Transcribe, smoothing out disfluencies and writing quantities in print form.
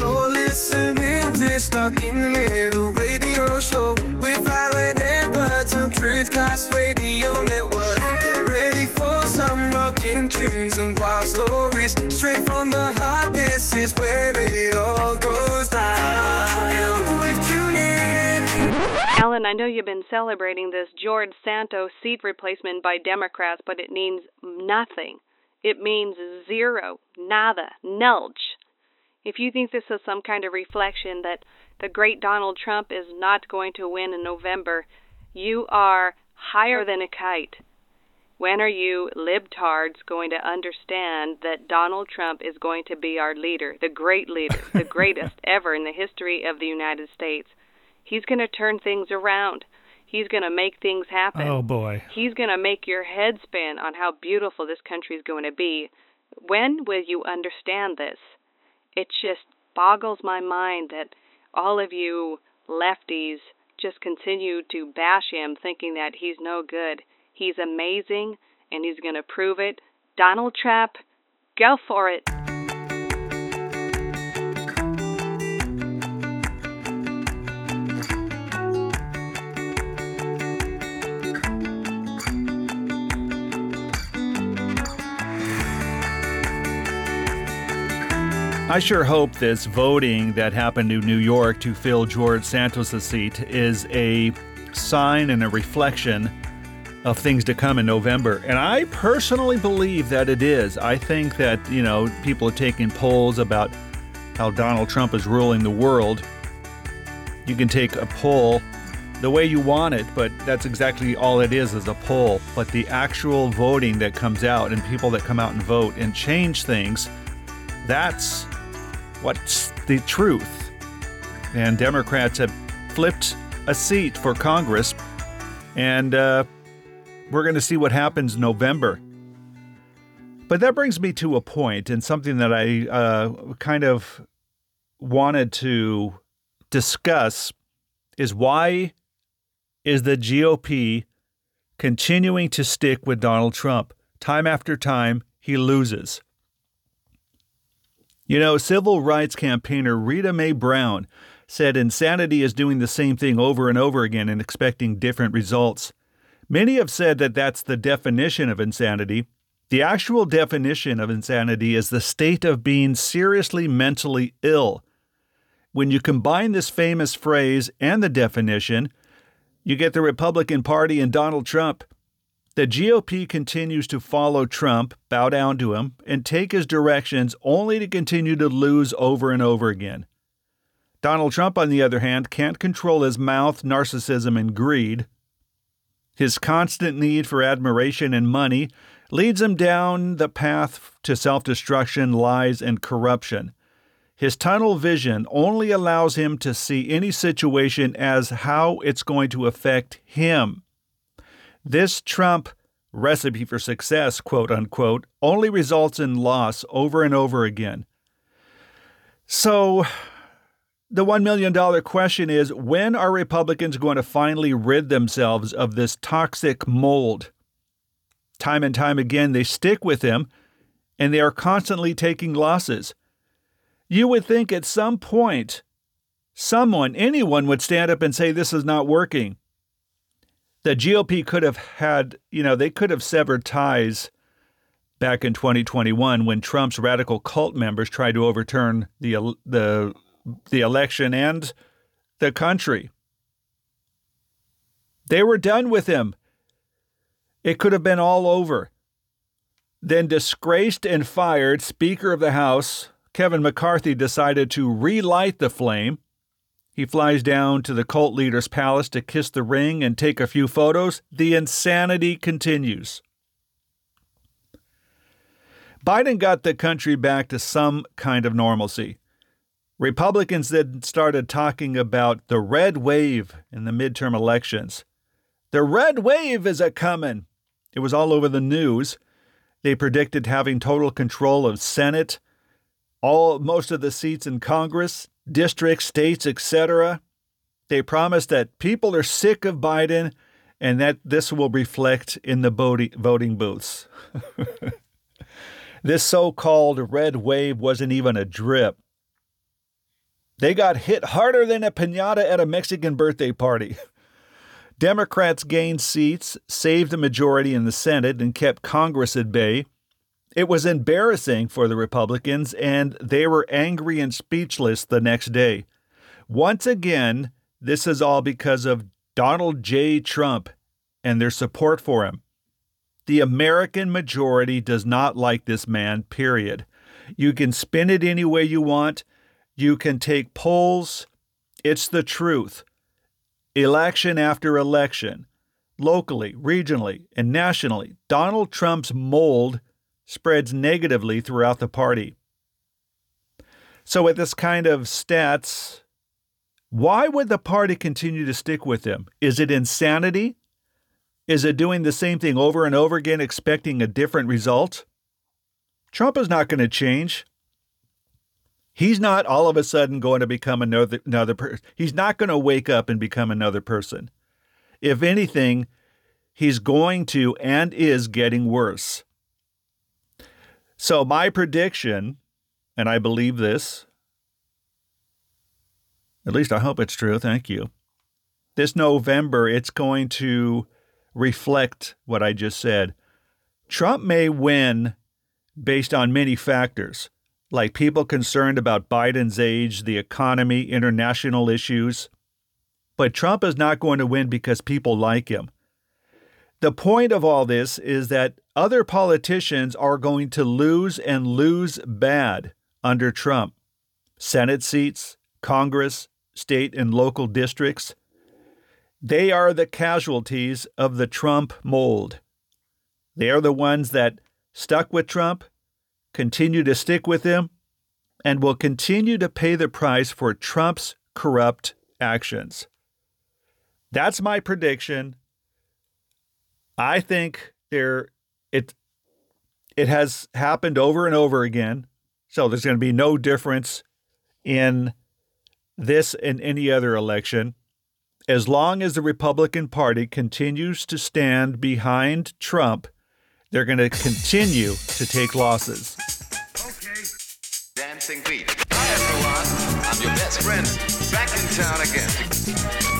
You're listening to Stuck in the Middle Radio Show with Alan and Birds on Truthcast Radio Network. Get ready for some rocking tunes and wild stories straight from the heart. This is where it all goes down. Alan, I know you've been celebrating this George Santos seat replacement by Democrats, but it means nothing. It means zero, nada, nulch. If you think this is some kind of reflection that the great Donald Trump is not going to win in November, you are higher than a kite. When are you libtards going to understand that Donald Trump is going to be our leader, the greatest ever in the history of the United States? He's going to turn things around. He's going to make things happen. Oh, boy. He's going to make your head spin on how beautiful this country is going to be. When will you understand this? It just boggles my mind that all of you lefties just continue to bash him, thinking that he's no good. He's amazing, and he's going to prove it. Donald Trump, go for it. I sure hope this voting that happened in New York to fill George Santos' seat is a sign and a reflection of things to come in November. And I personally believe that it is. I think that, you know, people are taking polls about how Donald Trump is ruling the world. You can take a poll the way you want it, but that's exactly all it is a poll. But the actual voting that comes out and people that come out and vote and change things, that's what's the truth. And Democrats have flipped a seat for Congress, and we're going to see what happens November. But that brings me to a point and something that I kind of wanted to discuss is, why is the GOP continuing to stick with Donald Trump? Time after time, he loses. You know, civil rights campaigner Rita Mae Brown said insanity is doing the same thing over and over again and expecting different results. Many have said that that's the definition of insanity. The actual definition of insanity is the state of being seriously mentally ill. When you combine this famous phrase and the definition, you get the Republican Party and Donald Trump. The GOP continues to follow Trump, bow down to him, and take his directions, only to continue to lose over and over again. Donald Trump, on the other hand, can't control his mouth, narcissism, and greed. His constant need for admiration and money leads him down the path to self-destruction, lies, and corruption. His tunnel vision only allows him to see any situation as how it's going to affect him. This Trump recipe for success, quote unquote, only results in loss over and over again. So the $1 million question is, when are Republicans going to finally rid themselves of this toxic mold? Time and time again, they stick with him, and they are constantly taking losses. You would think at some point, someone, anyone would stand up and say, this is not working. The GOP could have had, you know, they could have severed ties back in 2021 when Trump's radical cult members tried to overturn the election and the country. They were done with him. It could have been all over. Then disgraced and fired Speaker of the House, Kevin McCarthy, decided to relight the flame. He flies down to the cult leader's palace to kiss the ring and take a few photos. The insanity continues. Biden got the country back to some kind of normalcy. Republicans then started talking about the red wave in the midterm elections. The red wave is a-comin'. It was all over the news. They predicted having total control of Senate, most of the seats in Congress, districts, states, etc. They promised that people are sick of Biden and that this will reflect in the voting booths. This so-called red wave wasn't even a drip. They got hit harder than a piñata at a Mexican birthday party. Democrats gained seats, saved a majority in the Senate, and kept Congress at bay. It was embarrassing for the Republicans, and they were angry and speechless the next day. Once again, this is all because of Donald J. Trump and their support for him. The American majority does not like this man, period. You can spin it any way you want. You can take polls. It's the truth. Election after election, locally, regionally, and nationally, Donald Trump's mold spreads negatively throughout the party. So with this kind of stats, why would the party continue to stick with him? Is it insanity? Is it doing the same thing over and over again, expecting a different result? Trump is not going to change. He's not all of a sudden going to become another person. He's not going to wake up and become another person. If anything, he's going to and is getting worse. So my prediction, and I believe this, at least I hope it's true, thank you, this November, it's going to reflect what I just said. Trump may win based on many factors, like people concerned about Biden's age, the economy, international issues. But Trump is not going to win because people like him. The point of all this is that other politicians are going to lose and lose bad under Trump. Senate seats, Congress, state and local districts. They are the casualties of the Trump mold. They are the ones that stuck with Trump, continue to stick with him, and will continue to pay the price for Trump's corrupt actions. That's my prediction. I think it has happened over and over again, so there's going to be no difference in this and any other election. As long as the Republican Party continues to stand behind Trump, they're going to continue to take losses. Okay. Dancing beat. Hi, everyone. I'm your best friend. Back in town again.